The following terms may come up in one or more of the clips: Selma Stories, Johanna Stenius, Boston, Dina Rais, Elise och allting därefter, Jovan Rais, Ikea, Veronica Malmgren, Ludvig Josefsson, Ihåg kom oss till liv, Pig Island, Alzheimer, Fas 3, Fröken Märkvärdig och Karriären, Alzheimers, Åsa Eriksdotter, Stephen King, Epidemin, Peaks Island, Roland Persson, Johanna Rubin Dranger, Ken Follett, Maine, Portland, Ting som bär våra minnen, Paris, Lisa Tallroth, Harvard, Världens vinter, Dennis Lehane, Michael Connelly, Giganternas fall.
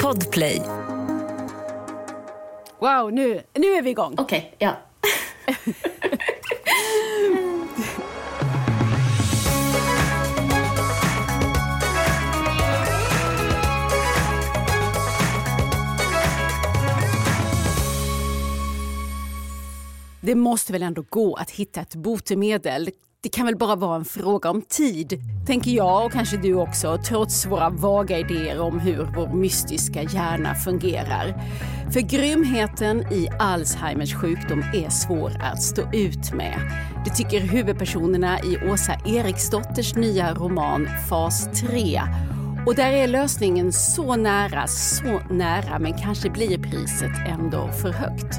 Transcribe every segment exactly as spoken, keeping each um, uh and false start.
Podplay. Wow, nu, nu är vi igång. Okej, okay, ja. Det måste väl ändå gå att hitta ett botemedel. Det kan väl bara vara en fråga om tid, tänker jag och kanske du också, trots våra vaga idéer om hur vår mystiska hjärna fungerar. För grymheten i Alzheimers sjukdom är svår att stå ut med. Det tycker huvudpersonerna i Åsa Eriksdotters nya roman Fas tre. Och där är lösningen så nära, så nära, men kanske blir priset ändå för högt.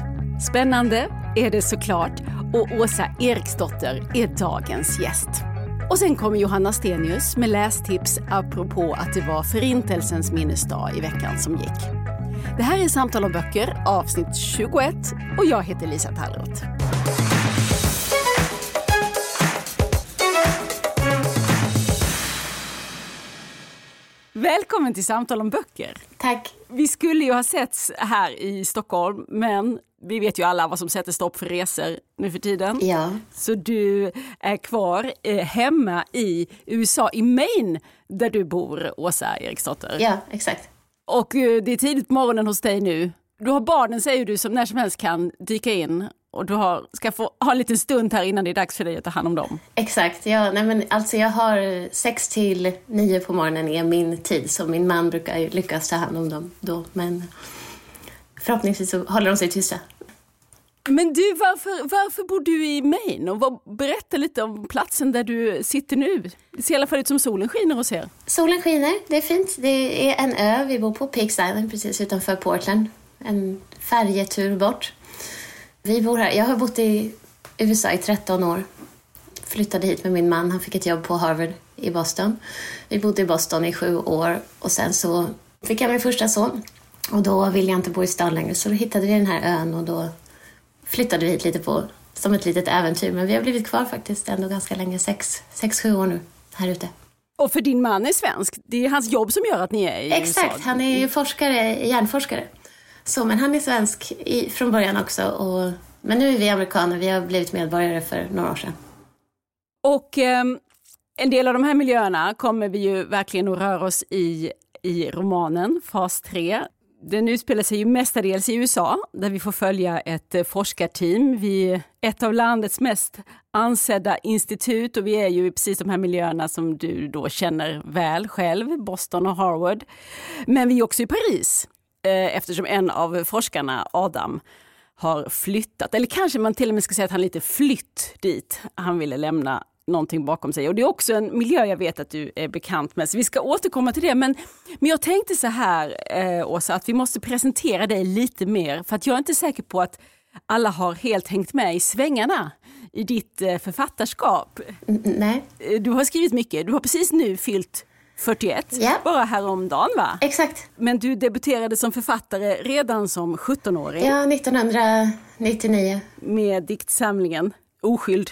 Spännande är det såklart, och Åsa Eriksdotter är dagens gäst. Och sen kommer Johanna Stenius med lästips apropå att det var förintelsens minnesdag i veckan som gick. Det här är Samtal om böcker, avsnitt tjugoett, och jag heter Lisa Tallroth. Välkommen till Samtal om böcker. Tack. Vi skulle ju ha setts här i Stockholm, men vi vet ju alla vad som sätter stopp för resor nu för tiden. Ja. Så du är kvar eh, hemma i U S A, i Maine, där du bor, Åsa Eriksdotter. Ja, exakt. Och eh, det är tidigt morgonen hos dig nu. Du har barnen, säger du, som när som helst kan dyka in. Och du har, ska få ha en liten stund här innan det är dags för dig att ta hand om dem. Exakt, ja. Nej, men alltså jag har sex till nio på morgonen är min tid. Så min man brukar ju lyckas ta hand om dem då, men förhoppningsvis så håller de sig tysta. Men du, varför, varför bor du i Maine? Och vad, berätta lite om platsen där du sitter nu. Det ser i alla fall ut som solen skiner hos er. Solen skiner, det är fint. Det är en ö, vi bor på Pig Island precis utanför Portland. En färjetur bort. Vi bor här. Jag har bott i U S A i tretton år. Flyttade hit med min man, han fick ett jobb på Harvard i Boston. Vi bodde i Boston i sju år och sen så fick jag min första son. Och då ville jag inte bo i stan längre, så då hittade vi den här ön och då flyttade vi hit lite på som ett litet äventyr. Men vi har blivit kvar faktiskt ändå ganska länge, sex, sex sju år nu här ute. Och för din man är svensk, det är hans jobb som gör att ni är i Exakt, U S A. Exakt, han är ju forskare, hjärnforskare. Så, men han är svensk i, från början också. Och, men nu är vi amerikaner, vi har blivit medborgare för några år sedan. Och eh, en del av de här miljöerna kommer vi ju verkligen att röra oss i i romanen Fas tre. Den utspelar sig ju mestadels i U S A, där vi får följa ett forskarteam vid ett av landets mest ansedda institut. Och vi är ju i precis de här miljöerna som du då känner väl själv, Boston och Harvard. Men vi är också i Paris, eftersom en av forskarna, Adam, har flyttat. Eller kanske man till och med ska säga att han lite flytt dit. Han ville lämna någonting bakom sig. Och det är också en miljö jag vet att du är bekant med. Så vi ska återkomma till det. Men, men jag tänkte så här, eh, Åsa, att vi måste presentera dig lite mer. För att jag är inte säker på att alla har helt hängt med i svängarna i ditt eh, författarskap. Mm, nej. Du har skrivit mycket. Du har precis nu fyllt fyrtioett, yeah. Bara häromdagen, va? Exakt. Men du debuterade som författare redan som sjuttonårig. Ja, nittonhundranittionio. Med diktsamlingen Oskyld.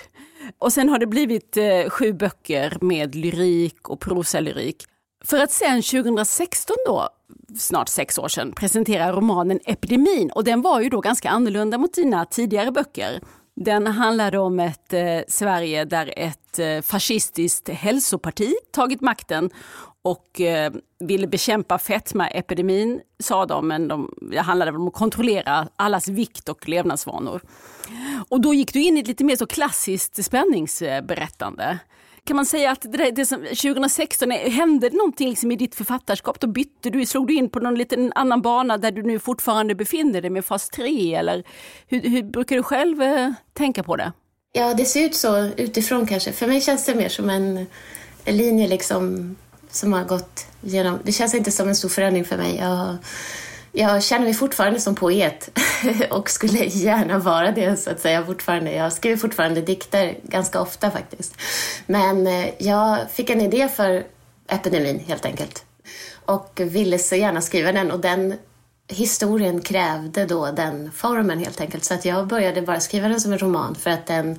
Och sen har det blivit eh, sju böcker med lyrik och prosalyrik. För att sen tjugohundrasexton då, snart sex år sedan, presentera romanen Epidemin. Och den var ju då ganska annorlunda mot dina tidigare böcker. Den handlade om ett eh, Sverige där ett eh, fascistiskt hälsoparti tagit makten och eh, ville bekämpa fetmaepidemin, sa de, men de, det handlade om att kontrollera allas vikt och levnadsvanor. Och då gick du in i ett lite mer så klassiskt spänningsberättande. Kan man säga att det där, det som tjugohundrasexton hände någonting liksom i ditt författarskap? Då bytte du, slog du in på någon liten annan bana där du nu fortfarande befinner dig med fas tre? Eller hur, hur brukar du själv eh, tänka på det? Ja, det ser ut så utifrån kanske. För mig känns det mer som en linje liksom, som har gått genom. Det känns inte som en stor förändring för mig. Jag, jag känner mig fortfarande som poet och skulle gärna vara det så att säga fortfarande. Jag skriver fortfarande dikter ganska ofta faktiskt. Men jag fick en idé för Epidemin helt enkelt och ville så gärna skriva den, och den historien krävde då den formen helt enkelt. Så att jag började bara skriva den som en roman för att den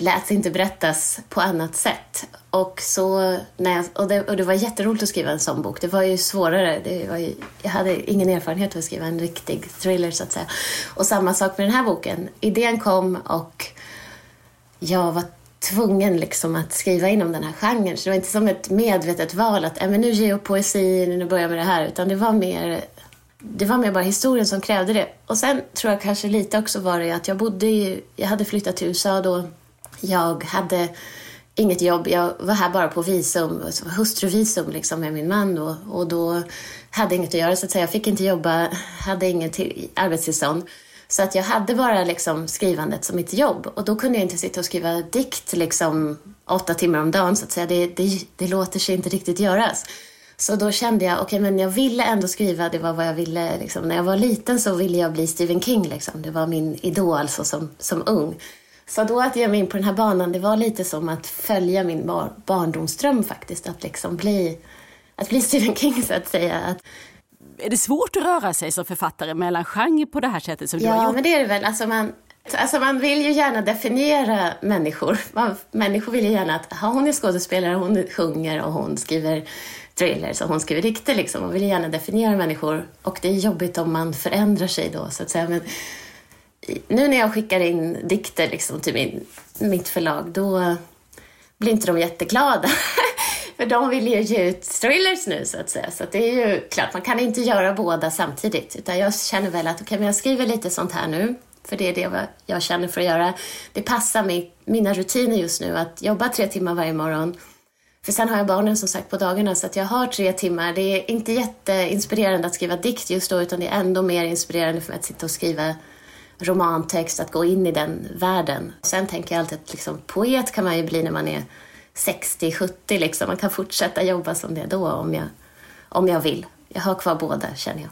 lät sig inte berättas på annat sätt. Och, så, när jag, och, det, och det var jätteroligt att skriva en sån bok. Det var ju svårare. Det var ju, jag hade ingen erfarenhet av att skriva en riktig thriller så att säga. Och samma sak med den här boken. Idén kom och jag var tvungen liksom att skriva inom den här genren. Så det var inte som ett medvetet val att äh, men nu ger jag poesi, nu börjar jag med det här. Utan det var mer... Det var mer bara historien som krävde det. Och sen tror jag kanske lite också var det att jag bodde i... Jag hade flyttat till U S A då. Jag hade inget jobb. Jag var här bara på visum, hustruvisum liksom med min man då. Och då hade inget att göra så att säga. Jag fick inte jobba, hade inget arbetstillstånd. Så att jag hade bara liksom skrivandet som mitt jobb. Och då kunde jag inte sitta och skriva dikt liksom åtta timmar om dagen så att säga. Det, det, det låter sig inte riktigt göras. Så då kände jag, okej okay, men jag ville ändå skriva, det var vad jag ville. Liksom. När jag var liten så ville jag bli Stephen King. Liksom. Det var min idol alltså, som, som ung. Så då att jag mig in på den här banan, det var lite som att följa min bar- barndomsdröm faktiskt. Att, liksom bli, att bli Stephen King så att säga. Att... Är det svårt att röra sig som författare mellan genre på det här sättet som ja, du har gjort? Ja men det är det väl. Alltså man... Alltså man vill ju gärna definiera människor. Man, människor vill ju gärna att aha, hon är skådespelare, hon sjunger och hon skriver thrillers och hon skriver dikter. Liksom. Man vill gärna definiera människor och det är jobbigt om man förändrar sig då så att säga. Men nu när jag skickar in dikter liksom, till min, mitt förlag då blir inte de jätteglada. För de vill ju ge ut thrillers nu så att säga. Så att det är ju klart, man kan inte göra båda samtidigt. Utan jag känner väl att okay, men jag skriver lite sånt här nu. För det är det jag känner för att göra. Det passar mig, mina rutiner just nu. Att jobba tre timmar varje morgon. För sen har jag barnen som sagt på dagarna. Så att jag har tre timmar. Det är inte jätteinspirerande att skriva dikt just då. Utan det är ändå mer inspirerande för mig att sitta och skriva romantext. Att gå in i den världen. Sen tänker jag alltid att liksom, poet kan man ju bli när man är sextio sjuttio. Liksom. Man kan fortsätta jobba som det då om jag, om jag vill. Jag har kvar båda känner jag.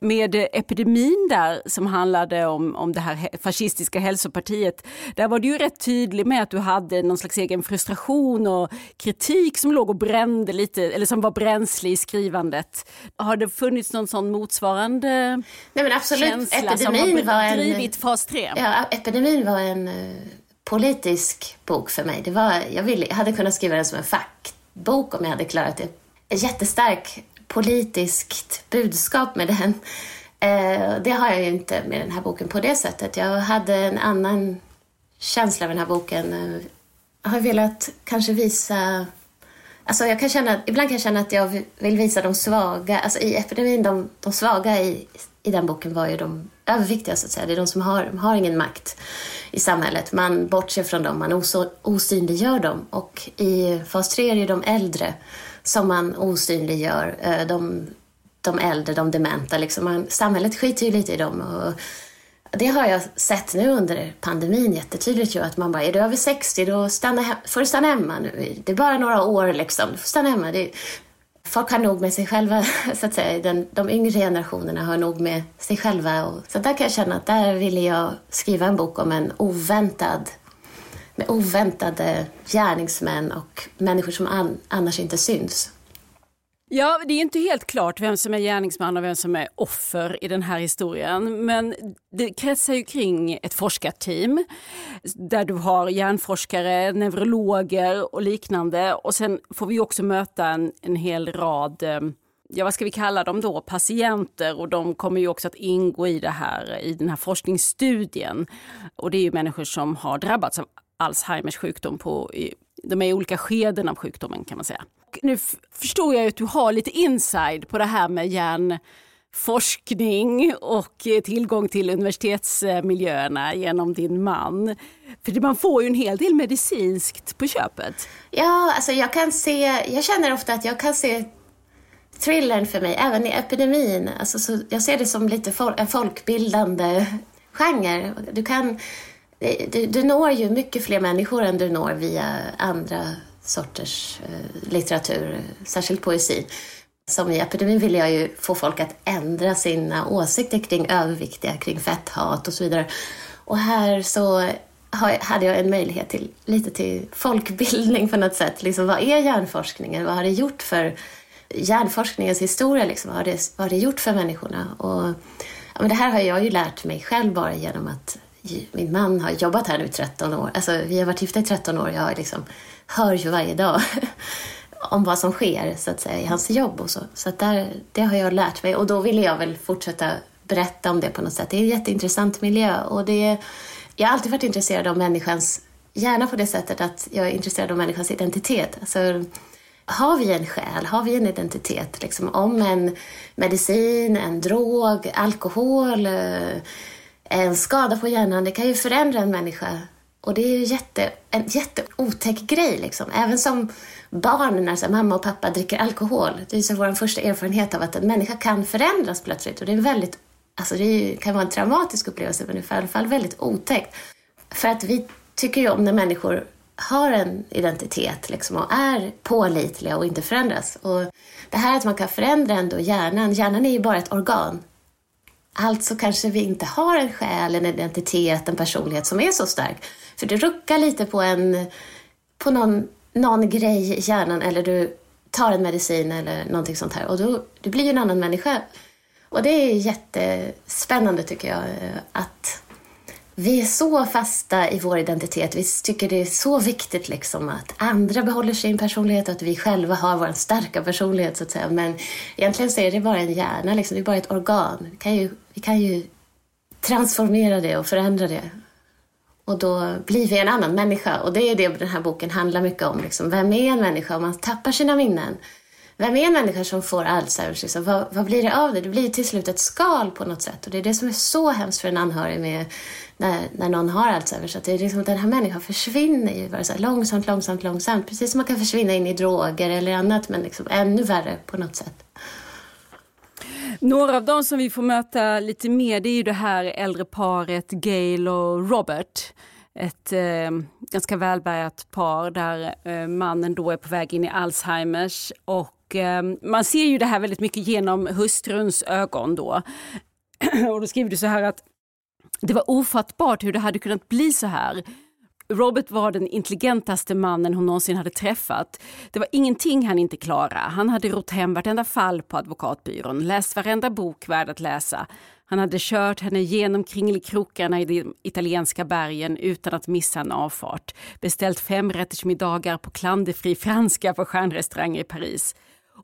Med epidemin där som handlade om, om det här fascistiska hälsopartiet, där var du ju rätt tydlig med att du hade någon slags egen frustration och kritik som låg och brände lite, eller som var bränslig i skrivandet. Har det funnits någon sån motsvarande Nej, men absolut. Känsla epidemin som har drivit en, fas tre? Ja, epidemin var en uh, politisk bok för mig. Det var, jag, ville, jag hade kunnat skriva den som en fackbok om jag hade klarat det. Jättestark politiskt budskap med den. Eh, det har jag ju inte med den här boken på det sättet. Jag hade en annan känsla med den här boken. Jag har velat kanske visa... Alltså jag kan känna, ibland kan jag känna att jag vill visa de svaga. Alltså i epidemin, de, de svaga i, i den boken var ju de överviktiga så att säga. Det är de som har, de har ingen makt i samhället. Man bortser från dem, man oså, osynliggör dem. Och i fas tre är det de äldre som man osynliggör, de, de äldre, de dementa. Liksom man, samhället skiter ju lite i dem. Och det har jag sett nu under pandemin jättetydligt. Ju, att man bara, är du över sextio, då stanna, får du stanna hemma nu. Det är bara några år, liksom. Du får stanna hemma. Det, folk har nog med sig själva, så att säga. Den, de yngre generationerna har nog med sig själva. Och, så där kan jag känna att där ville jag skriva en bok om en oväntad... med oväntade gärningsmän och människor som an- annars inte syns. Ja, det är inte helt klart vem som är gärningsman och vem som är offer i den här historien. Men det kretsar ju kring ett forskarteam där du har hjärnforskare, neurologer och liknande. Och sen får vi också möta en, en hel rad... Eh, Ja, vad ska vi kalla dem då? Patienter, och de kommer ju också att ingå i det här i den här forskningsstudien. Och det är ju människor som har drabbats av Alzheimers sjukdom på, de är i olika skeden av sjukdomen kan man säga. Och nu f- förstår jag att du har lite inside på det här med hjärnforskning och tillgång till universitetsmiljöerna genom din man. För man får ju en hel del medicinskt på köpet. Ja, alltså jag kan se, jag känner ofta att jag kan se thrillern för mig, även i epidemin. Alltså, så jag ser det som lite fol- en folkbildande genre. Du, kan, du, du når ju mycket fler människor än du når via andra sorters eh, litteratur, särskilt poesi. Som i epidemin vill jag ju få folk att ändra sina åsikter kring överviktiga, kring fetthat och så vidare. Och här så hade jag en möjlighet till lite till folkbildning på något sätt. Liksom, vad är hjärnforskningen? Vad har det gjort för hjärnforskningens historia, liksom, vad, har det, vad har det gjort för människorna? Och, ja, men det här har jag ju lärt mig själv bara genom att min man har jobbat här nu tretton år. Alltså, vi har varit gifta i tretton år. Jag liksom hör ju varje dag om vad som sker, så att säga, i hans jobb och så. Så att där, det har jag lärt mig. Och då ville jag väl fortsätta berätta om det på något sätt. Det är en jätteintressant miljö. Och det, jag har alltid varit intresserad av människans, gärna på det sättet att jag är intresserad av människans identitet. Alltså, har vi en själ? Har vi en identitet? Liksom, om en medicin, en drog, alkohol, en skada på hjärnan, det kan ju förändra en människa. Och det är ju jätte, en jätteotäck grej. Liksom. Även som barn, när så här, mamma och pappa dricker alkohol. Det är så vår första erfarenhet av att en människa kan förändras plötsligt. Och det är väldigt, alltså det är, kan vara en traumatisk upplevelse, men i alla fall väldigt otäckt. För att vi tycker ju om när människor har en identitet liksom, och är pålitliga och inte förändras. Och det här att man kan förändra ändå hjärnan. Hjärnan är ju bara ett organ. Alltså kanske vi inte har en själ, en identitet, en personlighet som är så stark. För du ruckar lite på, en, på någon, någon grej i hjärnan, eller du tar en medicin eller någonting sånt här. Och då, du blir ju en annan människa. Och det är jättespännande tycker jag, att vi är så fasta i vår identitet. Vi tycker det är så viktigt liksom, att andra behåller sin personlighet och att vi själva har vår starka personlighet, så att säga. Men egentligen så är det bara en hjärna, liksom. Det är bara ett organ. Vi kan ju, vi kan ju transformera det och förändra det. Och då blir vi en annan människa. Och det är det den här boken handlar mycket om. Liksom. Vem är en människa om man tappar sina minnen? Vem är en människa som får Alzheimers? Liksom? Vad, vad blir det av det? Det blir till slut ett skal på något sätt. Och det är det som är så hemskt för en anhörig med, när, när någon har Alzheimers. Att det är liksom, den här människan försvinner ju bara så här, långsamt, långsamt, långsamt. Precis som man kan försvinna in i droger eller annat. Men liksom ännu värre på något sätt. Några av dem som vi får möta lite mer, det är ju det här äldre paret Gail och Robert. Ett eh, ganska välbärgat par där eh, mannen då är på väg in i Alzheimers. Och eh, man ser ju det här väldigt mycket genom hustruns ögon då. Och då skriver du så här att det var ofattbart hur det hade kunnat bli så här. Robert var den intelligentaste mannen hon någonsin hade träffat. Det var ingenting han inte klarade. Han hade rott hem vartenda fall på advokatbyrån, läst varenda bok värd att läsa. Han hade kört henne genom kringelikrokarna i de italienska bergen utan att missa en avfart. Beställt femrättersmiddagar på klanderfri franska på stjärnrestauranger i Paris.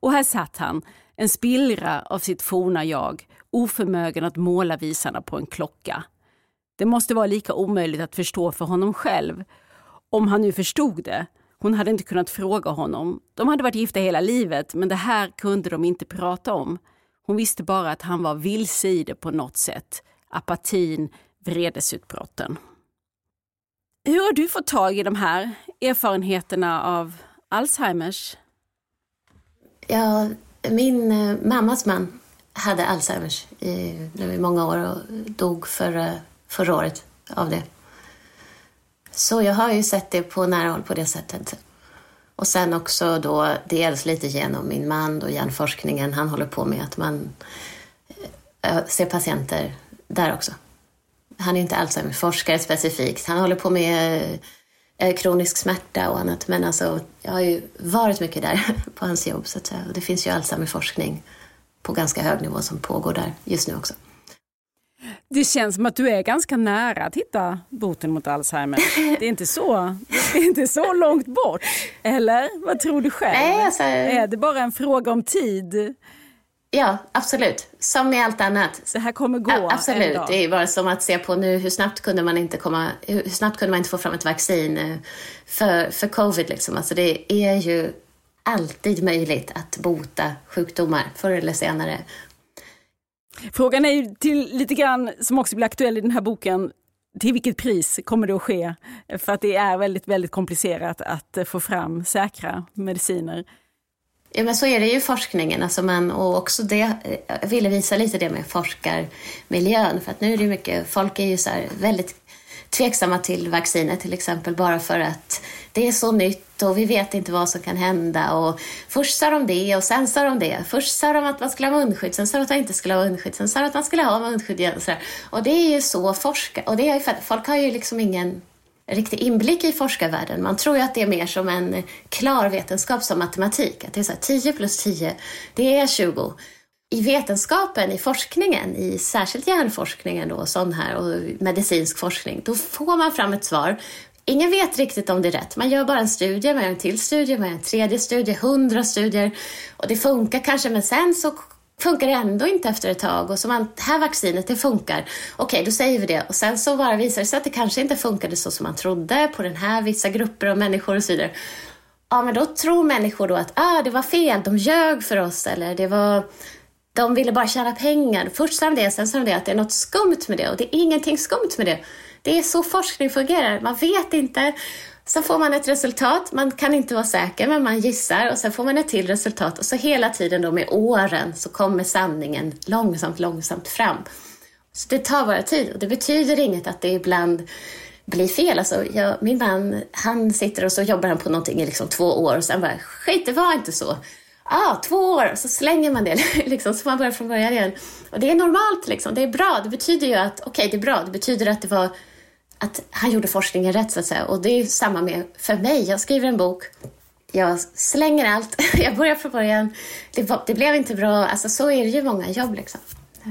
Och här satt han, en spillra av sitt forna jag, oförmögen att måla visarna på en klocka. Det måste vara lika omöjligt att förstå för honom själv. Om han nu förstod det. Hon hade inte kunnat fråga honom. De hade varit gifta hela livet, men det här kunde de inte prata om. Hon visste bara att han var vilse i det på något sätt. Apatin, vredesutbrotten. Hur har du fått tag i de här erfarenheterna av Alzheimers? Ja, min eh, mammas man hade Alzheimers i, i många år och dog för... Eh, förra året av det. Så jag har ju sett det på nära håll på det sättet. Och sen också då dels lite genom min man och hjärnforskningen. Han håller på med att man ser patienter där också. Han är inte alls en forskare specifikt. Han håller på med kronisk smärta och annat. Men alltså, jag har ju varit mycket där på hans jobb. Så att det finns ju Alzheimer-forskning på ganska hög nivå som pågår där just nu också. Det känns som att du är ganska nära att hitta boten mot Alzheimer. Det är inte så, det är inte så långt bort, eller? Vad tror du själv? Nej, alltså... Är det bara en fråga om tid? Ja, absolut. Som med allt annat. Det här kommer gå. A- absolut, det är bara som att se på nu hur snabbt kunde man inte, komma, hur snabbt kunde man inte få fram ett vaccin för, för covid. Liksom. Alltså det är ju alltid möjligt att bota sjukdomar förr eller senare. Frågan är ju till lite grann, som också blir aktuell i den här boken, till vilket pris kommer det att ske? För att det är väldigt, väldigt komplicerat att få fram säkra mediciner. Ja, men så är det ju forskningen. Alltså man, och också det, jag ville visa lite det med forskarmiljön. För att nu är det ju mycket, folk är ju så här väldigt tveksamma till vacciner till exempel, bara för att det är så nytt och vi vet inte vad som kan hända, och först sa de det och sen sa de det, först sa de att man skulle ha munskydd, sen sa de att man inte skulle ha munskydd, sen sa de att man skulle ha munskydd igen, och det är ju så forskar, och det är ju för att folk har ju liksom ingen riktig inblick i forskarvärlden. Man tror ju att det är mer som en klar vetenskap som matematik, att det är så här tio plus tio, det är tjugo. i vetenskapen, i forskningen, i särskilt hjärnforskningen då, sån här, och medicinsk forskning, då får man fram ett svar. Ingen vet riktigt om det är rätt. Man gör bara en studie, man gör en till studie, man gör en tredje studie, hundra studier. Och det funkar kanske, men sen så funkar det ändå inte efter ett tag. Och så man, det här vaccinet, det funkar. Okej, då säger vi det. Och sen så bara visar det sig att det kanske inte funkade så som man trodde på den här vissa grupper av människor och så vidare. Ja, men då tror människor då att ah, det var fel, de ljög för oss, eller det var... De ville bara tjäna pengar. Först sa de det, sen sa de det, att det är något skumt med det. Och det är ingenting skumt med det. Det är så forskning fungerar. Man vet inte. Sen får man ett resultat. Man kan inte vara säker, men man gissar. Och sen får man ett till resultat. Och så hela tiden då med åren så kommer sanningen långsamt, långsamt fram. Så det tar bara tid. Och det betyder inget att det ibland blir fel. Alltså, jag, min man, han sitter och så jobbar han på någonting i liksom två år. Och sen bara, skit, det var inte så. Ja, ah, två år, och så slänger man det liksom, så man börjar från början igen. Och det är normalt liksom, det är bra. Det betyder ju att, okej, det är bra. Det betyder att det var, att han gjorde forskningen rätt så att säga. Och det är ju samma med för mig. Jag skriver en bok, jag slänger allt, jag börjar från början. Det, var, det blev inte bra, alltså så är det ju många jobb liksom. Ja.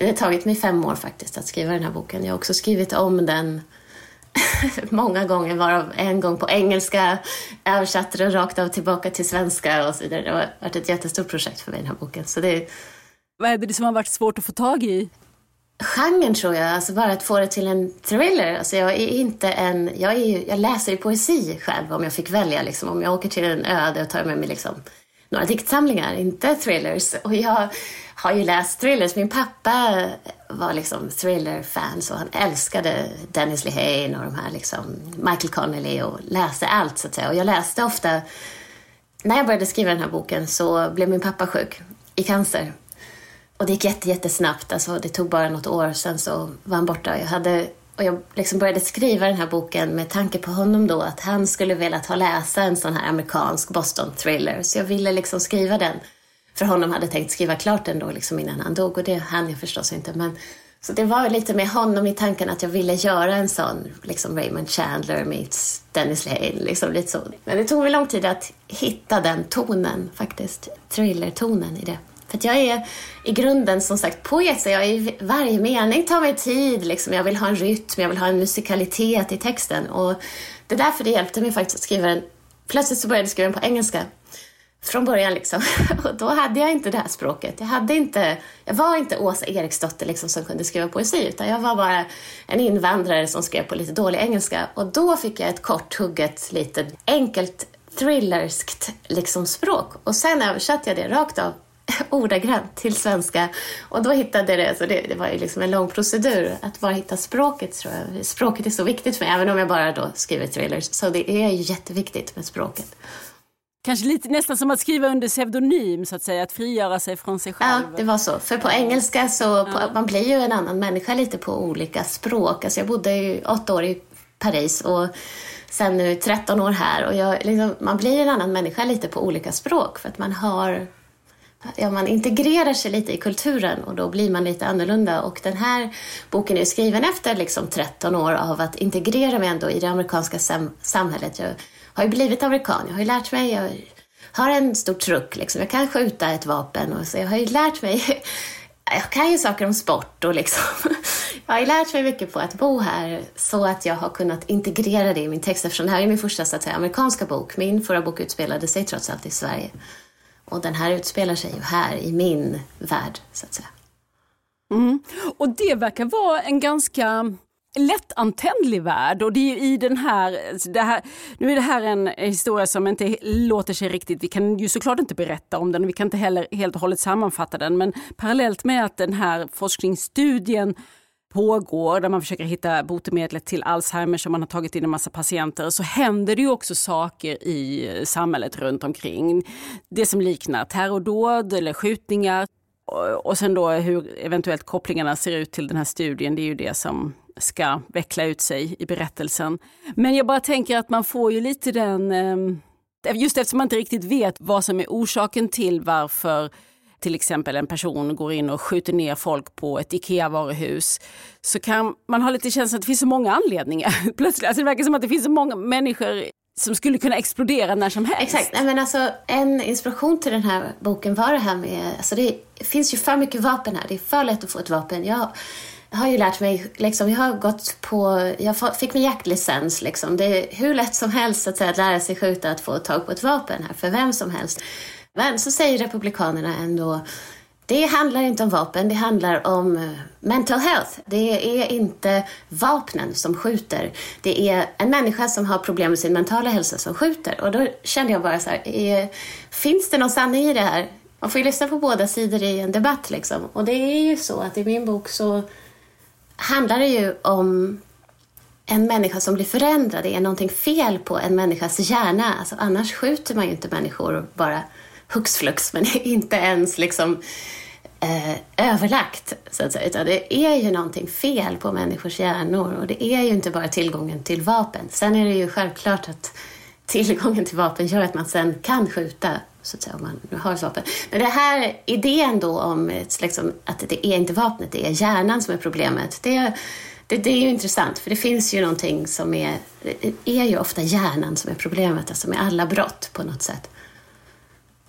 Det har tagit mig fem år faktiskt att skriva den här boken. Jag har också skrivit om den många gånger, varav en gång på engelska, översatte den rakt av tillbaka till svenska och så vidare. Det har varit ett jättestort projekt för mig, den här boken. Så det... Vad är det som har varit svårt att få tag i? Genren tror jag, alltså bara att få det till en thriller. Alltså jag är inte en... Jag, är ju, jag läser ju poesi själv om jag fick välja. Liksom. Om jag åker till en öde och tar med mig liksom några diktsamlingar, inte thrillers. Och jag... har ju läst thrillers. Min pappa var liksom thriller-fan, så han älskade Dennis Lehane och de här liksom Michael Connelly och läste allt så att säga. Och jag läste ofta, när jag började skriva den här boken så blev min pappa sjuk i cancer. Och det gick jätte, jättesnabbt, alltså det tog bara något år, sen så var han borta. Jag hade, och jag liksom började skriva den här boken med tanke på honom då, att han skulle vilja ta läsa en sån här amerikansk Boston-thriller. Så jag ville liksom skriva den. För honom hade tänkt skriva klart den då liksom innan han dog. Och det hann jag förstås inte. Men, så det var lite med honom i tanken att jag ville göra en sån liksom Raymond Chandler meets Dennis Lehane. Liksom, lite så. Men det tog väl lång tid att hitta den tonen faktiskt. Thriller-tonen i det. För att jag är i grunden som sagt poet. Så jag i varje mening tar mig tid. Liksom. Jag vill ha en rytm, jag vill ha en musikalitet i texten. Och det är därför det hjälpte mig faktiskt att skriva den. Plötsligt så började jag skriva den på engelska. Från början liksom. Och då hade jag inte det här språket. Jag, hade inte, jag var inte Åsa Eriksdotter liksom, som kunde skriva poesi. Utan jag var bara en invandrare som skrev på lite dålig engelska. Och då fick jag ett korthugget, lite enkelt, thrillerskt liksom, språk. Och sen översatte jag det rakt av, ordagrant, till svenska. Och då hittade jag det. Så det, det var ju liksom en lång procedur att bara hitta språket, tror jag. Språket är så viktigt för mig, även om jag bara då skriver thrillers. Så det är ju jätteviktigt med språket. Kanske lite, nästan som att skriva under pseudonym så att säga, att frigöra sig från sig själv. Ja, det var så. För på engelska så, ja. på, man blir ju en annan människa lite på olika språk. Alltså jag bodde ju åtta år i Paris och sen nu tretton år här. Och jag, liksom, man blir en annan människa lite på olika språk för att man har... Ja, man integrerar sig lite i kulturen och då blir man lite annorlunda. Och den här boken är skriven efter liksom tretton år av att integrera mig ändå i det amerikanska sam- samhället. Jag har ju blivit amerikan, jag har ju lärt mig, jag har en stor truck liksom. Jag kan skjuta ett vapen och så jag har ju lärt mig, jag kan ju saker om sport och liksom. Jag har ju lärt mig mycket på att bo här så att jag har kunnat integrera det i min text. Eftersom det här är min första så att säga, amerikanska bok. Min förra bok utspelade sig trots allt i Sverige. Och den här utspelar sig ju här i min värld, så att säga. Mm. Och det verkar vara en ganska lättantändlig värld. Och det är ju i den här, det här... Nu är det här en historia som inte låter sig riktigt... Vi kan ju såklart inte berätta om den. Vi kan inte heller helt och hållet sammanfatta den. Men parallellt med att den här forskningsstudien pågår där man försöker hitta botemedlet till Alzheimers som man har tagit in en massa patienter, så händer det ju också saker i samhället runt omkring. Det som liknar terrordåd eller skjutningar. Och sen då hur eventuellt kopplingarna ser ut till den här studien, det är ju det som ska veckla ut sig i berättelsen. Men jag bara tänker att man får ju lite den... Just eftersom man inte riktigt vet vad som är orsaken till varför till exempel en person går in och skjuter ner folk på ett Ikea-varuhus, så kan man ha lite känslan att det finns så många anledningar. Plötsligt, alltså det verkar som att det finns så många människor som skulle kunna explodera när som helst. Exakt, men alltså en inspiration till den här boken var det här med... Alltså det finns ju för mycket vapen här, det är för lätt att få ett vapen. Jag har ju lärt mig, liksom, jag har gått på... Jag fick min jaktlicens, liksom. Det är hur lätt som helst att, säga, att lära sig skjuta, att få tag på ett vapen här, för vem som helst. Men så säger republikanerna ändå, det handlar inte om vapen, det handlar om mental health. Det är inte vapnen som skjuter, det är en människa som har problem med sin mentala hälsa som skjuter. Och då kände jag bara så här, är, finns det någon sanning i det här? Man får ju lyssna på båda sidor i en debatt, liksom. Och det är ju så att i min bok så handlar det ju om en människa som blir förändrad. Det är någonting fel på en människas hjärna, alltså, annars skjuter man ju inte människor och bara... huxflux, men inte ens liksom eh, överlagt så att säga, utan det är ju någonting fel på människors hjärnor, och det är ju inte bara tillgången till vapen. Sen är det ju självklart att tillgången till vapen gör att man sen kan skjuta så att säga, om man nu har ett vapen. Men det här idén då om liksom, att det är inte vapnet, det är hjärnan som är problemet, det, det, det är ju intressant, för det finns ju någonting som är, det är ju ofta hjärnan som är problemet, alltså med alla brott på något sätt.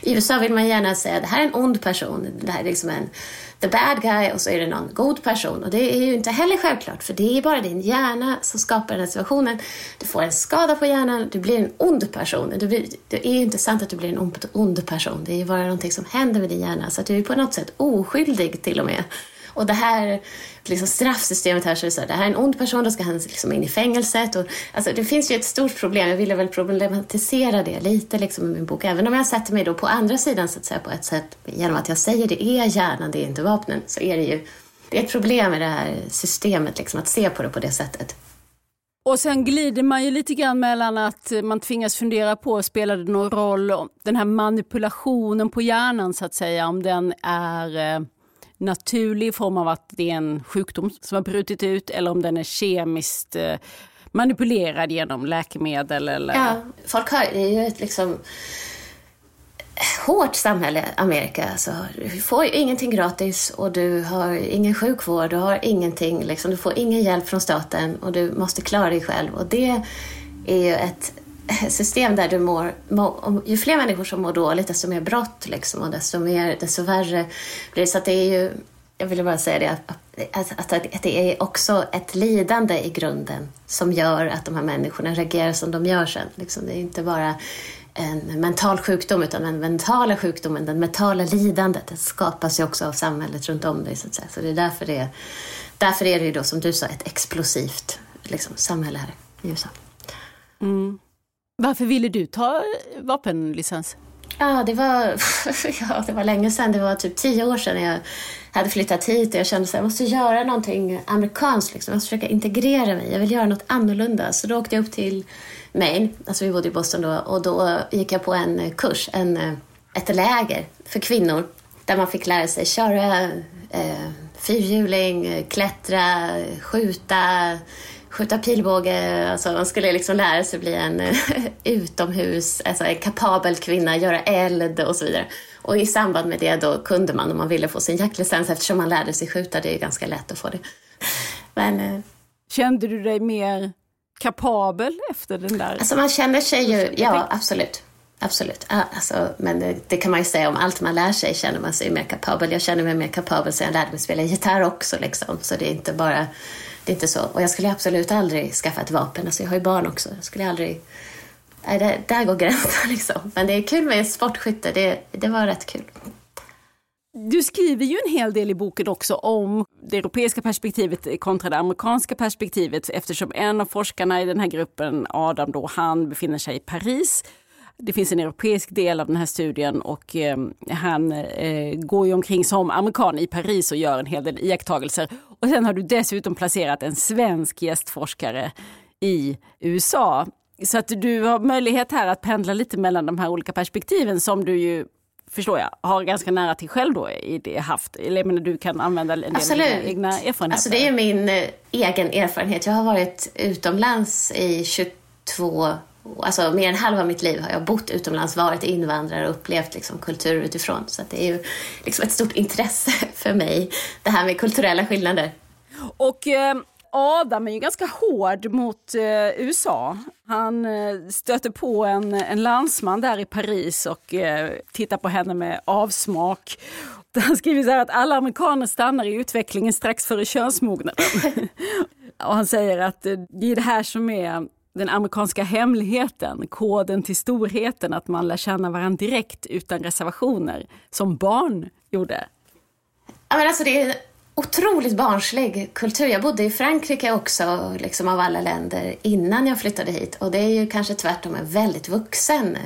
I U S A vill man gärna säga att det här är en ond person, det här är liksom en the bad guy, och så är det någon god person. Och det är ju inte heller självklart, för det är bara din hjärna som skapar den här situationen. Du får en skada på hjärnan, du blir en ond person. Du blir, det är ju inte sant att du blir en ond, ond person, det är ju bara någonting som händer med din hjärna. Så att du är på något sätt oskyldig till och med. Och det här liksom straffsystemet här, så är det, så här, det här är en ond person, då ska han liksom in i fängelset. Och, alltså, det finns ju ett stort problem, jag ville väl problematisera det lite liksom, i min bok. Även om jag sätter mig då på andra sidan så att säga, på ett sätt, genom att jag säger det är hjärnan, det är inte vapnen, så är det ju det är ett problem med det här systemet, liksom, att se på det på det sättet. Och sen glider man ju lite grann mellan att man tvingas fundera på, spelar det någon roll om den här manipulationen på hjärnan så att säga, om den är... naturlig form av att det är en sjukdom som har brutit ut, eller om den är kemiskt manipulerad genom läkemedel eller... Ja, folk har, det är ju ett liksom hårt samhälle Amerika, alltså, du får ju ingenting gratis och du har ingen sjukvård, du har ingenting liksom, du får ingen hjälp från staten och du måste klara dig själv, och det är ju ett system där du mår, mår ju fler människor som mår dåligt, desto mer brott liksom, och desto mer, desto värre blir det. Så att det är ju, jag ville bara säga det, att, att, att det är också ett lidande i grunden som gör att de här människorna reagerar som de gör sen liksom. Det är inte bara en mental sjukdom, utan den mentala sjukdomen, den mentala lidandet, det skapas ju också av samhället runt om dig så att säga. Så det är därför det är, därför är det ju då, som du sa, ett explosivt liksom, samhälle här i U S A. Mm. Varför ville du ta vapenlicens? Ja, det var, ja, det var länge sedan. Det var typ tio år sedan jag hade flyttat hit. Och jag kände att jag måste göra någonting amerikanskt. Liksom. Jag måste försöka integrera mig. Jag vill göra något annorlunda. Så då åkte jag upp till Maine. Alltså vi bodde i Boston då. Och då gick jag på en kurs, en, ett läger för kvinnor. Där man fick lära sig köra eh, fyrhjuling, klättra, skjuta... skjuta pilbåge, alltså man skulle liksom lära sig bli en utomhus, alltså en kapabel kvinna, göra eld och så vidare. Och i samband med det då kunde man, om man ville få sin jaktlicens, eftersom man lärde sig skjuta, det är ju ganska lätt att få det. Men, kände du dig mer kapabel efter den där? Alltså man känner sig ju, ja absolut. Absolut, alltså, men det, det kan man ju säga om allt man lär sig, känner man sig mer kapabel. Jag känner mig mer kapabel sen jag lärde mig spela gitarr också liksom. Så det är inte bara, det är inte så. Och jag skulle absolut aldrig skaffa ett vapen, alltså jag har ju barn också, jag skulle aldrig, nej, det, där går gränsen liksom. Men det är kul med sportskytte, det, det var rätt kul. Du skriver ju en hel del i boken också om det europeiska perspektivet kontra det amerikanska perspektivet, eftersom en av forskarna i den här gruppen, Adam då, han befinner sig i Paris. Det finns en europeisk del av den här studien och eh, han eh, går ju omkring som amerikan i Paris och gör en hel del iakttagelser. Och sen har du dessutom placerat en svensk gästforskare i U S A. Så att du har möjlighet här att pendla lite mellan de här olika perspektiven som du ju, förstår jag, har ganska nära till själv då i det haft. Eller menar, du kan använda en del Absolut. Egna erfarenheter. Alltså det är min eh, egen erfarenhet. Jag har varit utomlands i tjugotvå alltså mer än halva mitt liv har jag bott utomlands, varit invandrare och upplevt liksom kultur utifrån. Så att det är ju liksom ett stort intresse för mig, det här med kulturella skillnader. Och eh, Adam är ju ganska hård mot eh, U S A. Han eh, stöter på en, en landsman där i Paris och eh, tittar på henne med avsmak. Han skriver så här att alla amerikaner stannar i utvecklingen strax före könsmognaden. Och han säger att eh, det är det här som är den amerikanska hemligheten, koden till storheten, att man lär känna varandra direkt utan reservationer, som barn gjorde. Ja, men alltså det är en otroligt barnslig kultur. Jag bodde i Frankrike också, liksom av alla länder, innan jag flyttade hit. Och det är ju kanske tvärtom en väldigt vuxen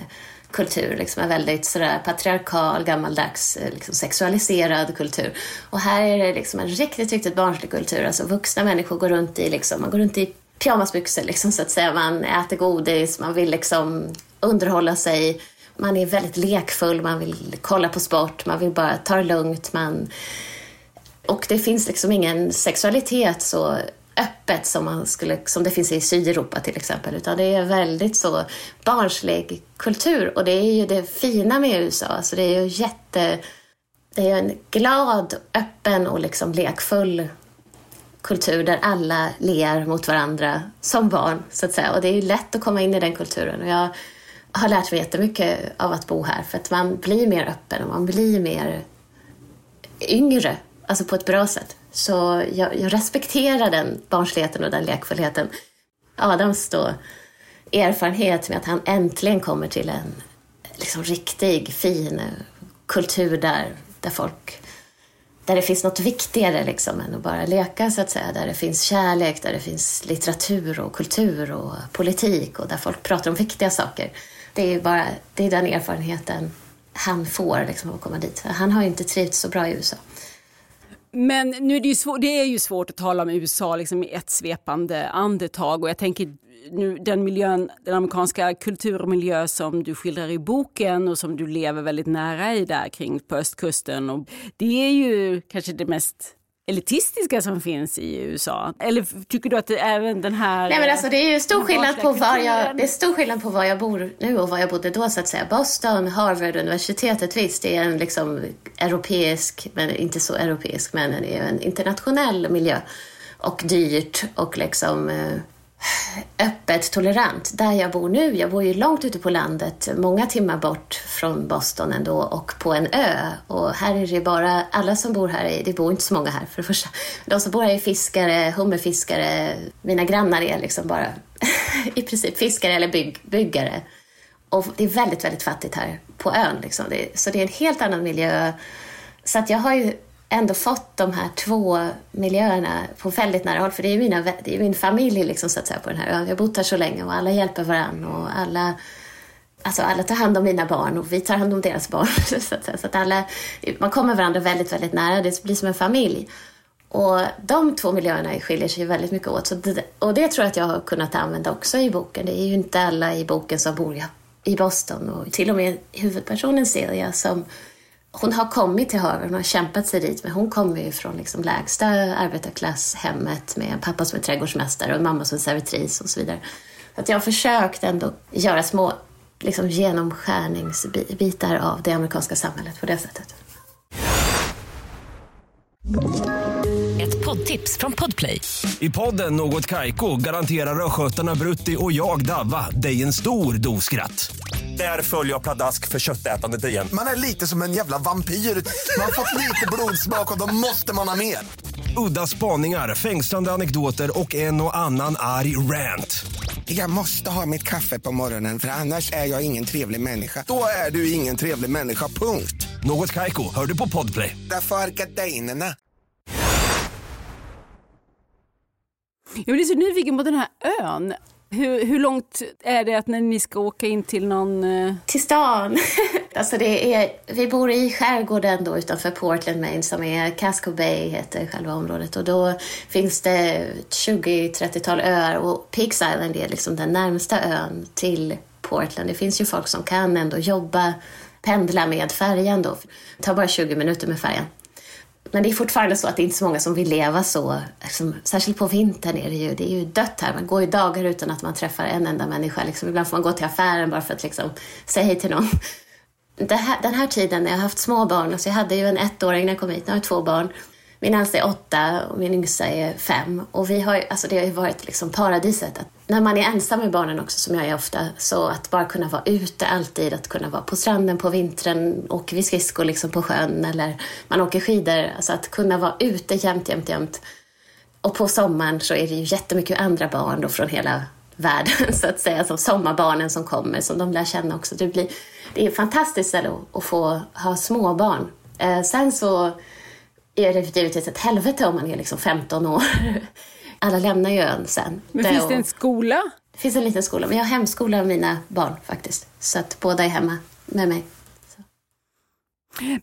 kultur, liksom en väldigt sådär patriarkal, gammaldags, liksom sexualiserad kultur. Och här är det liksom en riktigt, riktigt barnslig kultur. Alltså vuxna människor går runt i, liksom, man går runt i pyjamasbyxor liksom, så att säga. Man äter godis, man vill liksom underhålla sig, man är väldigt lekfull, man vill kolla på sport, man vill bara ta det lugnt, man... och det finns liksom ingen sexualitet så öppet som, man skulle, som det finns i Sydeuropa till exempel, utan det är väldigt så barnslig kultur. Och det är ju det fina med U S A, alltså det är ju jätte det är en glad, öppen och liksom lekfull kultur där alla ler mot varandra som barn, så att säga. Och det är ju lätt att komma in i den kulturen. Och jag har lärt mig jättemycket av att bo här, för att man blir mer öppen och man blir mer yngre, alltså på ett bra sätt. Så jag, jag respekterar den barnsligheten och den lekfullheten. Adams då erfarenhet med att han äntligen kommer till en liksom riktig, fin kultur där, där folk... där det finns något viktigare liksom än att bara leka, så att säga. Där det finns kärlek, där det finns litteratur och kultur och politik, och där folk pratar om viktiga saker. Det är ju bara det är den erfarenheten han får liksom, att komma dit. Han har ju inte trivts så bra i U S A. Men nu är det, ju svår, det är ju svårt att tala om U S A liksom i ett svepande andetag. Och jag tänker nu den miljön, den amerikanska kulturmiljö som du skildrar i boken och som du lever väldigt nära i där kring på östkusten. Och det är ju kanske det mest elitistiska som finns i U S A. Eller tycker du att det är även den här... Nej, men alltså det är ju stor skillnad på var jag, det är stor skillnad på var jag bor nu och var jag bodde då, så att säga. Boston, Harvard, universitetet, visst, det är en liksom europeisk, men inte så europeisk, men det är en internationell miljö och dyrt och liksom öppet, tolerant. Där jag bor nu, jag bor ju långt ute på landet, många timmar bort från Boston ändå, och på en ö. Och här är det bara, alla som bor här, det bor inte så många här för det första. De som bor här är fiskare, hummerfiskare. Mina grannar är liksom bara i princip fiskare eller bygg, byggare. Och det är väldigt, väldigt fattigt här på ön liksom. Det, så det är en helt annan miljö. Så att jag har ju ändå fått de här två miljöerna på väldigt nära håll. För det är ju, mina, det är ju min familj liksom, så att säga, på den här ön. Jag har bott här så länge och alla hjälper varandra. Och alla, alltså alla tar hand om mina barn och vi tar hand om deras barn. Så att, så att alla, man kommer varandra väldigt, väldigt nära. Det blir som en familj. Och de två miljöerna skiljer sig väldigt mycket åt. Så det, och det tror jag att jag har kunnat använda också i boken. Det är ju inte alla i boken som bor i Boston. Och till och med huvudpersonen ser jag som... Hon har kommit till Harvard, hon har kämpat sig dit, men hon kommer ju från liksom lägsta arbetarklasshemmet med en pappa som är trädgårdsmästare och en mamma som är servitris och så vidare. Så att jag har försökt ändå göra små liksom genomskärningsbitar av det amerikanska samhället på det sättet. Ett poddtips från Podplay. I podden Något Kaiko garanterar röskötarna Brutti och jag Davva dig en stor doskratt. Där följer jag pladask för köttätandet igen. Man är lite som en jävla vampyr. Man har fått lite blodsmak och då måste man ha mer. Udda spaningar, fängslande anekdoter och en och annan arg rant. Jag måste ha mitt kaffe på morgonen för annars är jag ingen trevlig människa. Då är du ingen trevlig människa, punkt. Något Kaiko, hör du på Podplay. Därför är gardinerna. Jag blir så nyfiken på den här ön. Hur, hur långt är det att när ni ska åka in till någon... Uh... Till stan. Alltså det är, vi bor i skärgården då utanför Portland, Maine, som är Casco Bay heter själva området. Och då finns det tjugo till trettiotal öar och Peaks Island är liksom den närmsta ön till Portland. Det finns ju folk som kan ändå jobba, pendla med färjan då. Det tar bara tjugo minuter med färjan. Men det är fortfarande så att det är inte så många som vill leva så. Liksom, särskilt på vintern är det ju, det är ju dött här. Man går ju dagar utan att man träffar en enda människa. Liksom, ibland får man gå till affären bara för att liksom, säga hej till någon. Det här, den här tiden när jag har haft små barn. Alltså jag hade ju en ettåring när jag kom hit. Nu har jag två barn. Min äldsta är åtta och min yngsta är fem. Och vi har, alltså det har ju varit liksom paradiset. Att när man är ensam med barnen också, som jag är ofta. Så att bara kunna vara ute alltid. Att kunna vara på stranden på vintern. Åker vi skridskor liksom på sjön. Eller man åker skidor. Alltså att kunna vara ute jämt, jämt, jämt. Och på sommaren så är det ju jättemycket andra barn då från hela världen. Så att säga, som sommarbarnen som kommer. Som de lär känna också. Det, blir, det är fantastiskt att få ha småbarn. Eh, sen så... är det givetvis ett helvete om man är liksom femton år. Alla lämnar ju ön sen. Men finns det en skola? Det finns en liten skola, men jag har hemskola av mina barn faktiskt. Så att båda är hemma med mig. Så.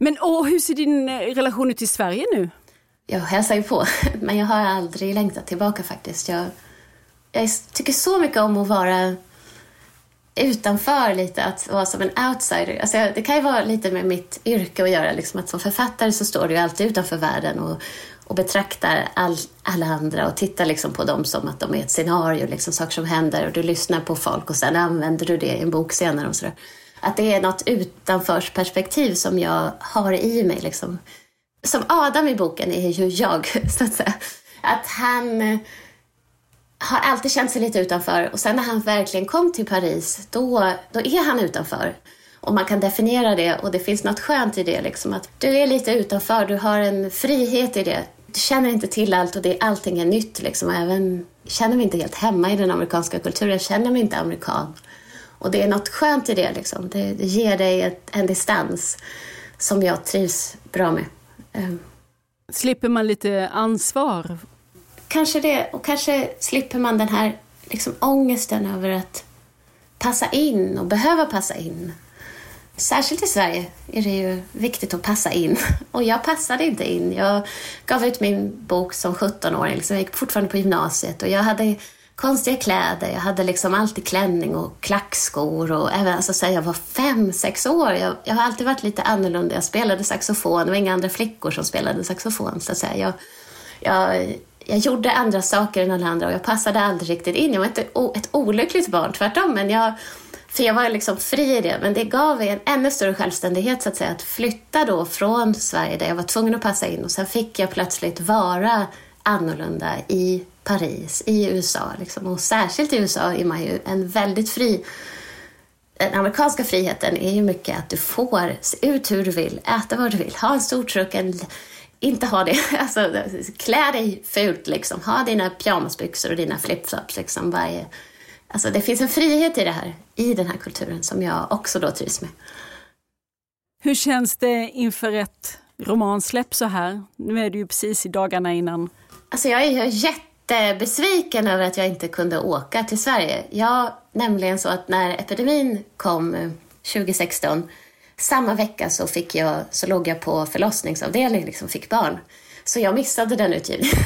Men åh, hur ser din relation ut i Sverige nu? Jag hälsar ju på, men jag har aldrig längtat tillbaka faktiskt. Jag, jag tycker så mycket om att vara... utanför lite, att vara som en outsider. Alltså det kan ju vara lite med mitt yrke att göra. Liksom att som författare så står du ju alltid utanför världen och, och betraktar all, alla andra och tittar liksom på dem som att de är ett scenario, liksom saker som händer och du lyssnar på folk och sen använder du det i en bok senare och sådär. Att det är något utanförsperspektiv som jag har i mig liksom. Som Adam i boken är ju jag, så att säga. Att han... har alltid känt sig lite utanför. Och sen när han verkligen kom till Paris, då, då är han utanför. Och man kan definiera det. Och det finns något skönt i det. Liksom, att du är lite utanför. Du har en frihet i det. Du känner inte till allt. Och det, allting är nytt. Liksom. Även känner vi inte helt hemma i den amerikanska kulturen. Känner vi inte amerikan. Och det är något skönt i det. Liksom. Det, det ger dig ett, en distans. Som jag trivs bra med. Um. Slipper man lite ansvar? Kanske det, och kanske slipper man den här liksom, ångesten över att passa in och behöva passa in. Särskilt i Sverige är det ju viktigt att passa in. Och jag passade inte in. Jag gav ut min bok som sjuttonåring. Liksom. Jag gick fortfarande på gymnasiet och jag hade konstiga kläder. Jag hade liksom alltid klänning och klackskor. Och även, alltså, så jag var fem, sex år. Jag, jag har alltid varit lite annorlunda. Jag spelade saxofon. Det var inga andra flickor som spelade saxofon. Så att säga. Jag... jag Jag gjorde andra saker än alla andra och jag passade aldrig riktigt in. Jag var inte ett olyckligt barn, tvärtom. Men jag, för jag var liksom fri i det. Men det gav en ännu större självständighet så att säga. Att flytta då från Sverige där jag var tvungen att passa in. Och sen fick jag plötsligt vara annorlunda i Paris, i U S A. Liksom. Och särskilt i U S A är man ju en väldigt fri... Den amerikanska friheten är ju mycket att du får se ut hur du vill, äta vad du vill, ha en stor truck, en... Inte ha det, alltså klä dig fult liksom, ha dina pyjamasbyxor och dina flipflops liksom varje... Alltså det finns en frihet i det här, i den här kulturen som jag också då trivs med. Hur känns det inför ett romansläpp så här? Nu är du ju precis i dagarna innan. Alltså jag är jättebesviken över att jag inte kunde åka till Sverige. Jag, nämligen så att när epidemin kom tjugo sexton... samma vecka så, fick jag, så låg jag på förlossningsavdelningen och liksom fick barn. Så jag missade den utgivningen.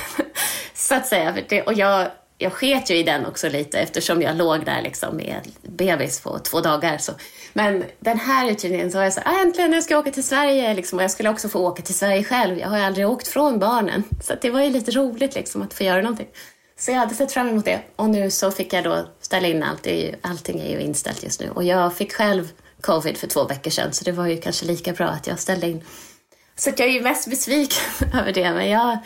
Så att säga. Och jag, jag sket ju i den också lite eftersom jag låg där liksom med bebis på två dagar. Så. Men den här utgivningen så var jag så här, äntligen nu ska jag åka till Sverige. Liksom. Och jag skulle också få åka till Sverige själv. Jag har ju aldrig åkt från barnen. Så det var ju lite roligt liksom, att få göra någonting. Så jag hade sett fram emot det. Och nu så fick jag då ställa in allt. Det är ju, allting är ju inställt just nu. Och jag fick själv... covid för två veckor sedan, så det var ju kanske lika bra att jag ställde in. Så att jag är ju mest besviken över det, men jag,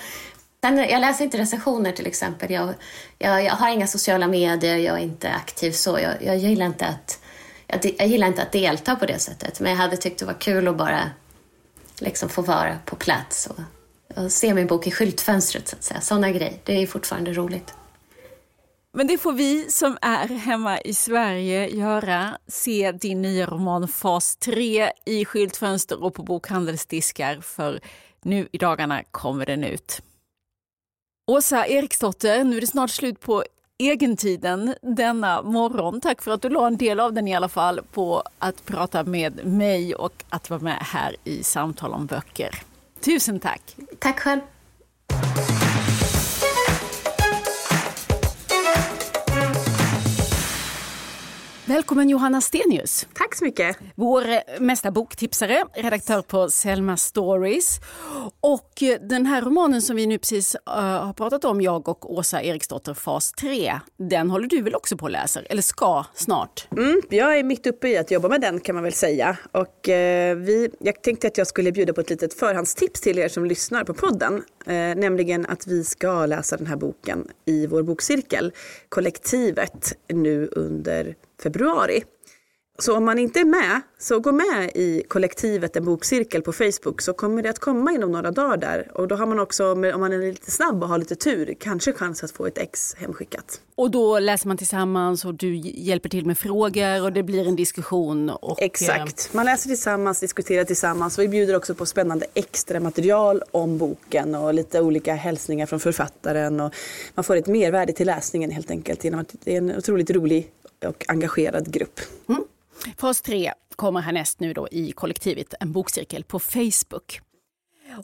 jag läser inte recensioner till exempel. Jag, jag, jag har inga sociala medier, jag är inte aktiv så. Jag, jag, gillar inte att, jag, jag gillar inte att delta på det sättet, men jag hade tyckt det var kul att bara liksom få vara på plats och, och se min bok i skyltfönstret så att säga. Sådana grejer, det är ju fortfarande roligt. Men det får vi som är hemma i Sverige göra. Se din nya roman Fas tre i skyltfönster och på bokhandelsdiskar, för nu i dagarna kommer den ut. Åsa Eriksdotter, nu är det snart slut på egentiden denna morgon. Tack för att du la en del av den i alla fall på att prata med mig och att vara med här i Samtal om böcker. Tusen tack! Tack själv! Välkommen Johanna Stenius. Tack så mycket. Vår mesta boktipsare, redaktör på Selma Stories. Och den här romanen som vi nu precis uh, har pratat om, jag och Åsa Eriksdotter, Fas tre, den håller du väl också på att läsa, eller ska snart? Mm, jag är mitt uppe i att jobba med den kan man väl säga. Och uh, vi, jag tänkte att jag skulle bjuda på ett litet förhandstips till er som lyssnar på podden. Uh, nämligen att vi ska läsa den här boken i vår bokcirkel, kollektivet, nu under februari. Så om man inte är med, så gå med i kollektivet, en bokcirkel på Facebook, så kommer det att komma inom några dagar där. Och då har man också, om man är lite snabb och har lite tur, kanske chans att få ett ex hemskickat. Och då läser man tillsammans och du hjälper till med frågor och det blir en diskussion. Och... Exakt. Man läser tillsammans, diskuterar tillsammans och vi bjuder också på spännande extra material om boken och lite olika hälsningar från författaren. Och man får ett mervärde till läsningen helt enkelt genom att det är en otroligt rolig och engagerad grupp. Mm. Fas tre kommer härnäst nu då i kollektivet, en bokcirkel på Facebook.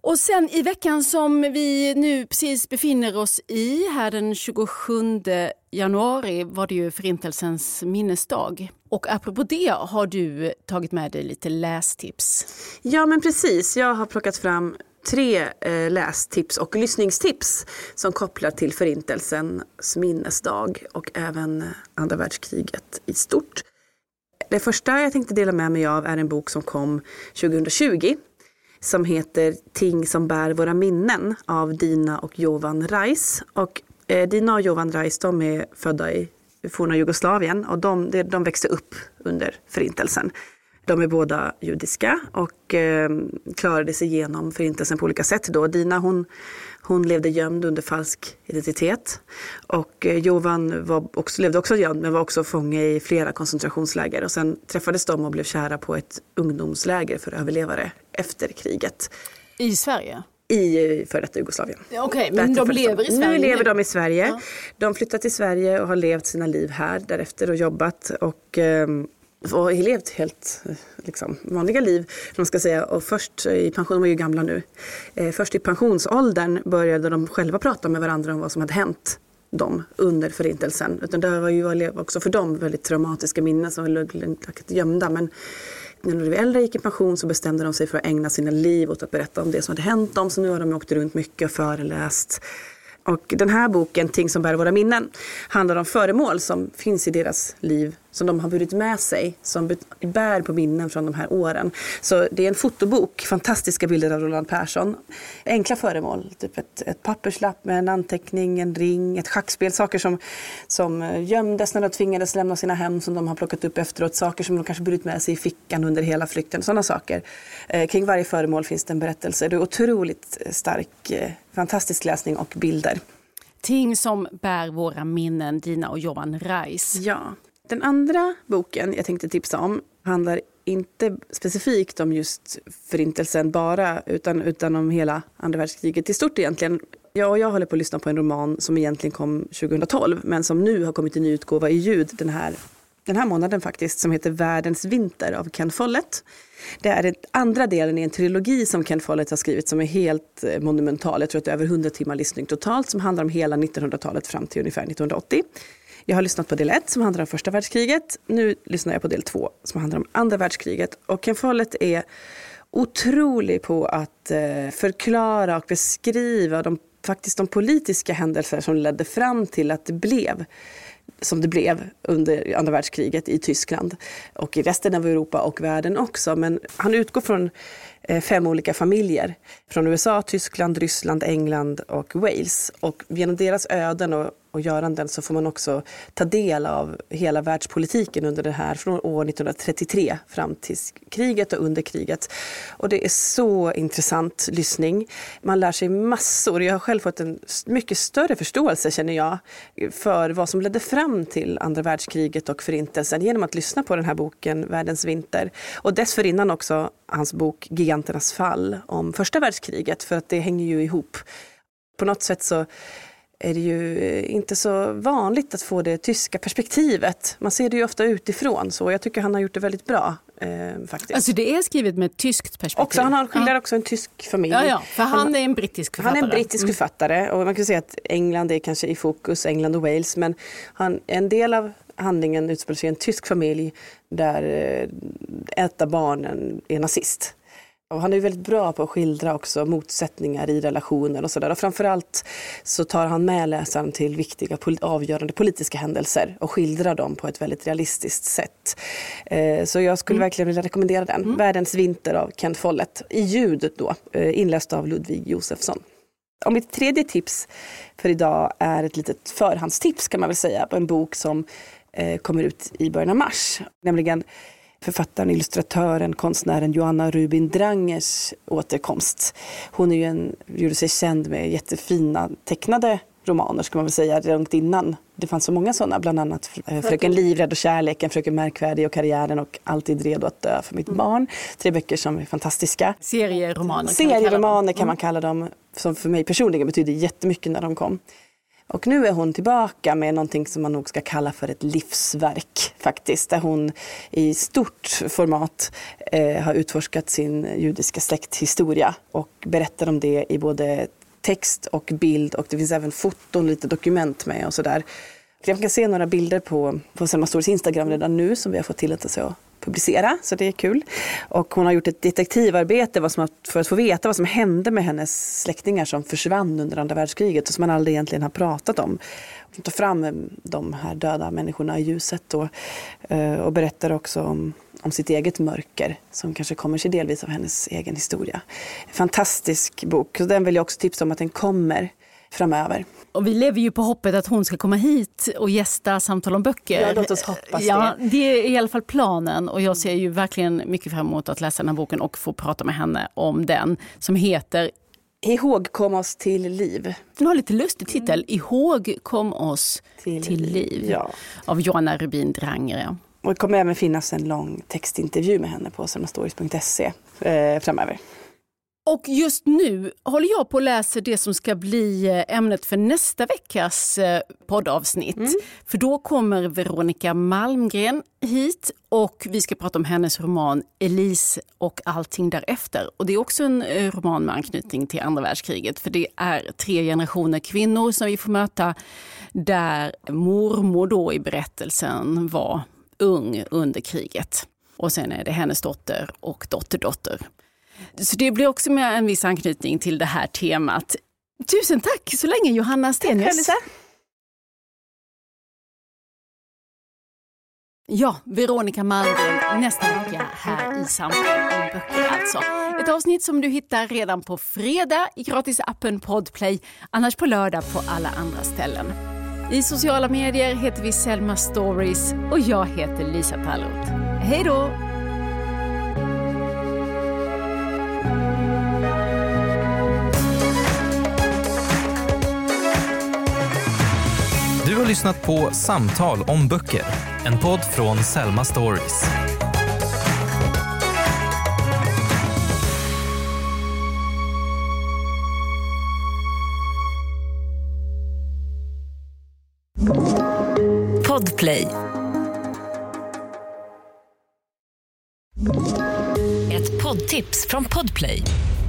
Och sen i veckan som vi nu precis befinner oss i, här den tjugosjunde januari, var det ju Förintelsens minnesdag. Och apropå det har du tagit med dig lite lästips. Ja men precis, jag har plockat fram tre eh, lästips och lyssningstips som kopplar till Förintelsens minnesdag och även andra världskriget i stort. Det första jag tänkte dela med mig av är en bok som kom tjugotjugo som heter Ting som bär våra minnen av Dina och Jovan Rais. Och eh, Dina och Jovan Rais, de är födda i forna Jugoslavien och de, de växte upp under Förintelsen. De är båda judiska och eh, klarade sig igenom Förintelsen på olika sätt då. Dina hon, hon levde gömd under falsk identitet och eh, Jovan var också, levde också gömd men var också fånge i flera koncentrationsläger. Och sen träffades de och blev kära på ett ungdomsläger för överlevare efter kriget. I Sverige? I för detta Jugoslavien. Ja, okej, okay, men de lever i Sverige? Nu lever de i Sverige. Ja. De flyttat till Sverige och har levt sina liv här därefter och jobbat och... Eh, och levt helt liksom, vanliga liv, man ska säga. Och först i pension, de var ju gamla nu, eh, först i pensionsåldern började de själva prata med varandra om vad som hade hänt dem under Förintelsen. Utan det var ju också för dem väldigt traumatiska minnen som var gömda. Men när de äldre gick i pension så bestämde de sig för att ägna sina liv åt att berätta om det som hade hänt dem. Så nu har de åkt runt mycket och föreläst. Och den här boken, Ting som bär våra minnen, handlar om föremål som finns i deras liv, som de har burit med sig, som bär på minnen från de här åren. Så det är en fotobok, fantastiska bilder av Roland Persson. Enkla föremål, typ ett, ett papperslapp med en anteckning, en ring, ett schackspel. Saker som, som gömdes när de tvingades lämna sina hem, som de har plockat upp efteråt. Saker som de kanske burit med sig i fickan under hela flykten, sådana saker. Eh, kring varje föremål finns det en berättelse. Det är otroligt stark, eh, fantastisk läsning och bilder. Ting som bär våra minnen, Dina och Jovan Rais. Ja. Den andra boken jag tänkte tipsa om handlar inte specifikt om just Förintelsen bara, utan, utan om hela andra världskriget i stort egentligen. Jag och jag håller på att lyssna på en roman som egentligen kom tjugotolv, men som nu har kommit i ny utgåva i ljud den här, den här månaden faktiskt, som heter Världens vinter av Ken Follett. Det är den andra delen i en trilogi som Ken Follett har skrivit som är helt monumental. Jag tror att det är över hundra timmar lyssning totalt som handlar om hela nittonhundratalet fram till ungefär nittonhundraåttio. Jag har lyssnat på del ett som handlar om första världskriget. Nu lyssnar jag på del två som handlar om andra världskriget. Och Ken Follett är otrolig på att förklara och beskriva de, faktiskt de politiska händelser som ledde fram till att det blev som det blev under andra världskriget i Tyskland och i resten av Europa och världen också. Men han utgår från fem olika familjer från U S A, Tyskland, Ryssland, England och Wales. Och genom deras öden och, och göranden så får man också ta del av hela världspolitiken under det här från år nittonhundratrettiotre fram till kriget och under kriget. Och det är så intressant lyssning. Man lär sig massor. Jag har själv fått en mycket större förståelse, känner jag, för vad som ledde fram till andra världskriget och Förintelsen genom att lyssna på den här boken Världens vinter. Och dessförinnan också hans bok Giganternas fall om första världskriget, för att det hänger ju ihop. På något sätt så är det ju inte så vanligt att få det tyska perspektivet. Man ser det ju ofta utifrån, så jag tycker han har gjort det väldigt bra. Eh, faktiskt. Alltså det är skrivet med tyskt perspektiv. Också, han har skildrar också en tysk familj. Ja, ja, för han, han är en brittisk författare. Han är en brittisk författare mm. och man kan säga att England är kanske i fokus, England och Wales, men han, en del av handlingen utspelar sig i en tysk familj där ett av barnen är nazist. Och han är ju väldigt bra på att skildra också motsättningar i relationer och sådär. Och framförallt så tar han med läsaren till viktiga avgörande politiska händelser och skildrar dem på ett väldigt realistiskt sätt. Eh, så jag skulle mm. verkligen vilja rekommendera den. Mm. Världens vinter av Ken Follett. I ljudet då, eh, inläst av Ludvig Josefsson. Och mitt tredje tips för idag är ett litet förhandstips kan man väl säga. På en bok som eh, kommer ut i början av mars. Nämligen författaren, illustratören, konstnären Johanna Rubin Drangers återkomst. Hon är ju en, gjorde sig känd med jättefina tecknade romaner ska man väl säga, långt innan. Det fanns så många sådana, bland annat Fröken Livrädd och Kärleken, Fröken Märkvärdig och Karriären och Alltid redo att dö för mitt mm. barn. Tre böcker som är fantastiska. Serieromaner kan, Serieromaner kan man kalla dem, som för mig personligen betydde jättemycket när de kom. Och nu är hon tillbaka med någonting som man nog ska kalla för ett livsverk faktiskt. Där hon i stort format eh, har utforskat sin judiska släkthistoria och berättar om det i både text och bild. Och det finns även foton, lite dokument med och sådär. Man kan se några bilder på, på Selma Stories Instagram redan nu som vi har fått tillåtelse att publicera. Så det är kul. Och hon har gjort ett detektivarbete för att få veta vad som hände med hennes släktingar som försvann under andra världskriget och som man aldrig egentligen har pratat om. Hon tar fram de här döda människorna i ljuset och, och berättar också om, om sitt eget mörker som kanske kommer sig delvis av hennes egen historia. En fantastisk bok. Så den vill jag också tipsa om att den kommer framöver. Och vi lever ju på hoppet att hon ska komma hit och gästa Samtal om böcker. Ja, låt oss hoppas det. Ja, det är i alla fall planen och jag ser ju verkligen mycket fram emot att läsa den här boken och få prata med henne om den som heter Ihåg kom oss till liv. Den har lite lustig titel. Mm. Ihåg kom oss till, till liv. Ja. Av Johanna Rubin Dranger. Och det kommer även finnas en lång textintervju med henne på selma stories punkt se eh, framöver. Och just nu håller jag på att läsa det som ska bli ämnet för nästa veckas poddavsnitt. Mm. För då kommer Veronica Malmgren hit och vi ska prata om hennes roman Elise och allting därefter. Och det är också en roman med anknytning till andra världskriget. För det är tre generationer kvinnor som vi får möta där mormor då i berättelsen var ung under kriget. Och sen är det hennes dotter och dotterdotter. Så det blir också med en viss anknytning till det här temat. Tusen tack så länge, Johanna Stenius. Ja, Veronica Malmgren nästa vecka här i Samtal om böcker alltså. Ett avsnitt som du hittar redan på fredag i gratisappen Podplay. Annars på lördag på alla andra ställen. I sociala medier heter vi Selma Stories och jag heter Lisa Tallroth. Hej då! Du har lyssnat på Samtal om böcker, en podd från Selma Stories. Podplay. Ett poddtips från Podplay.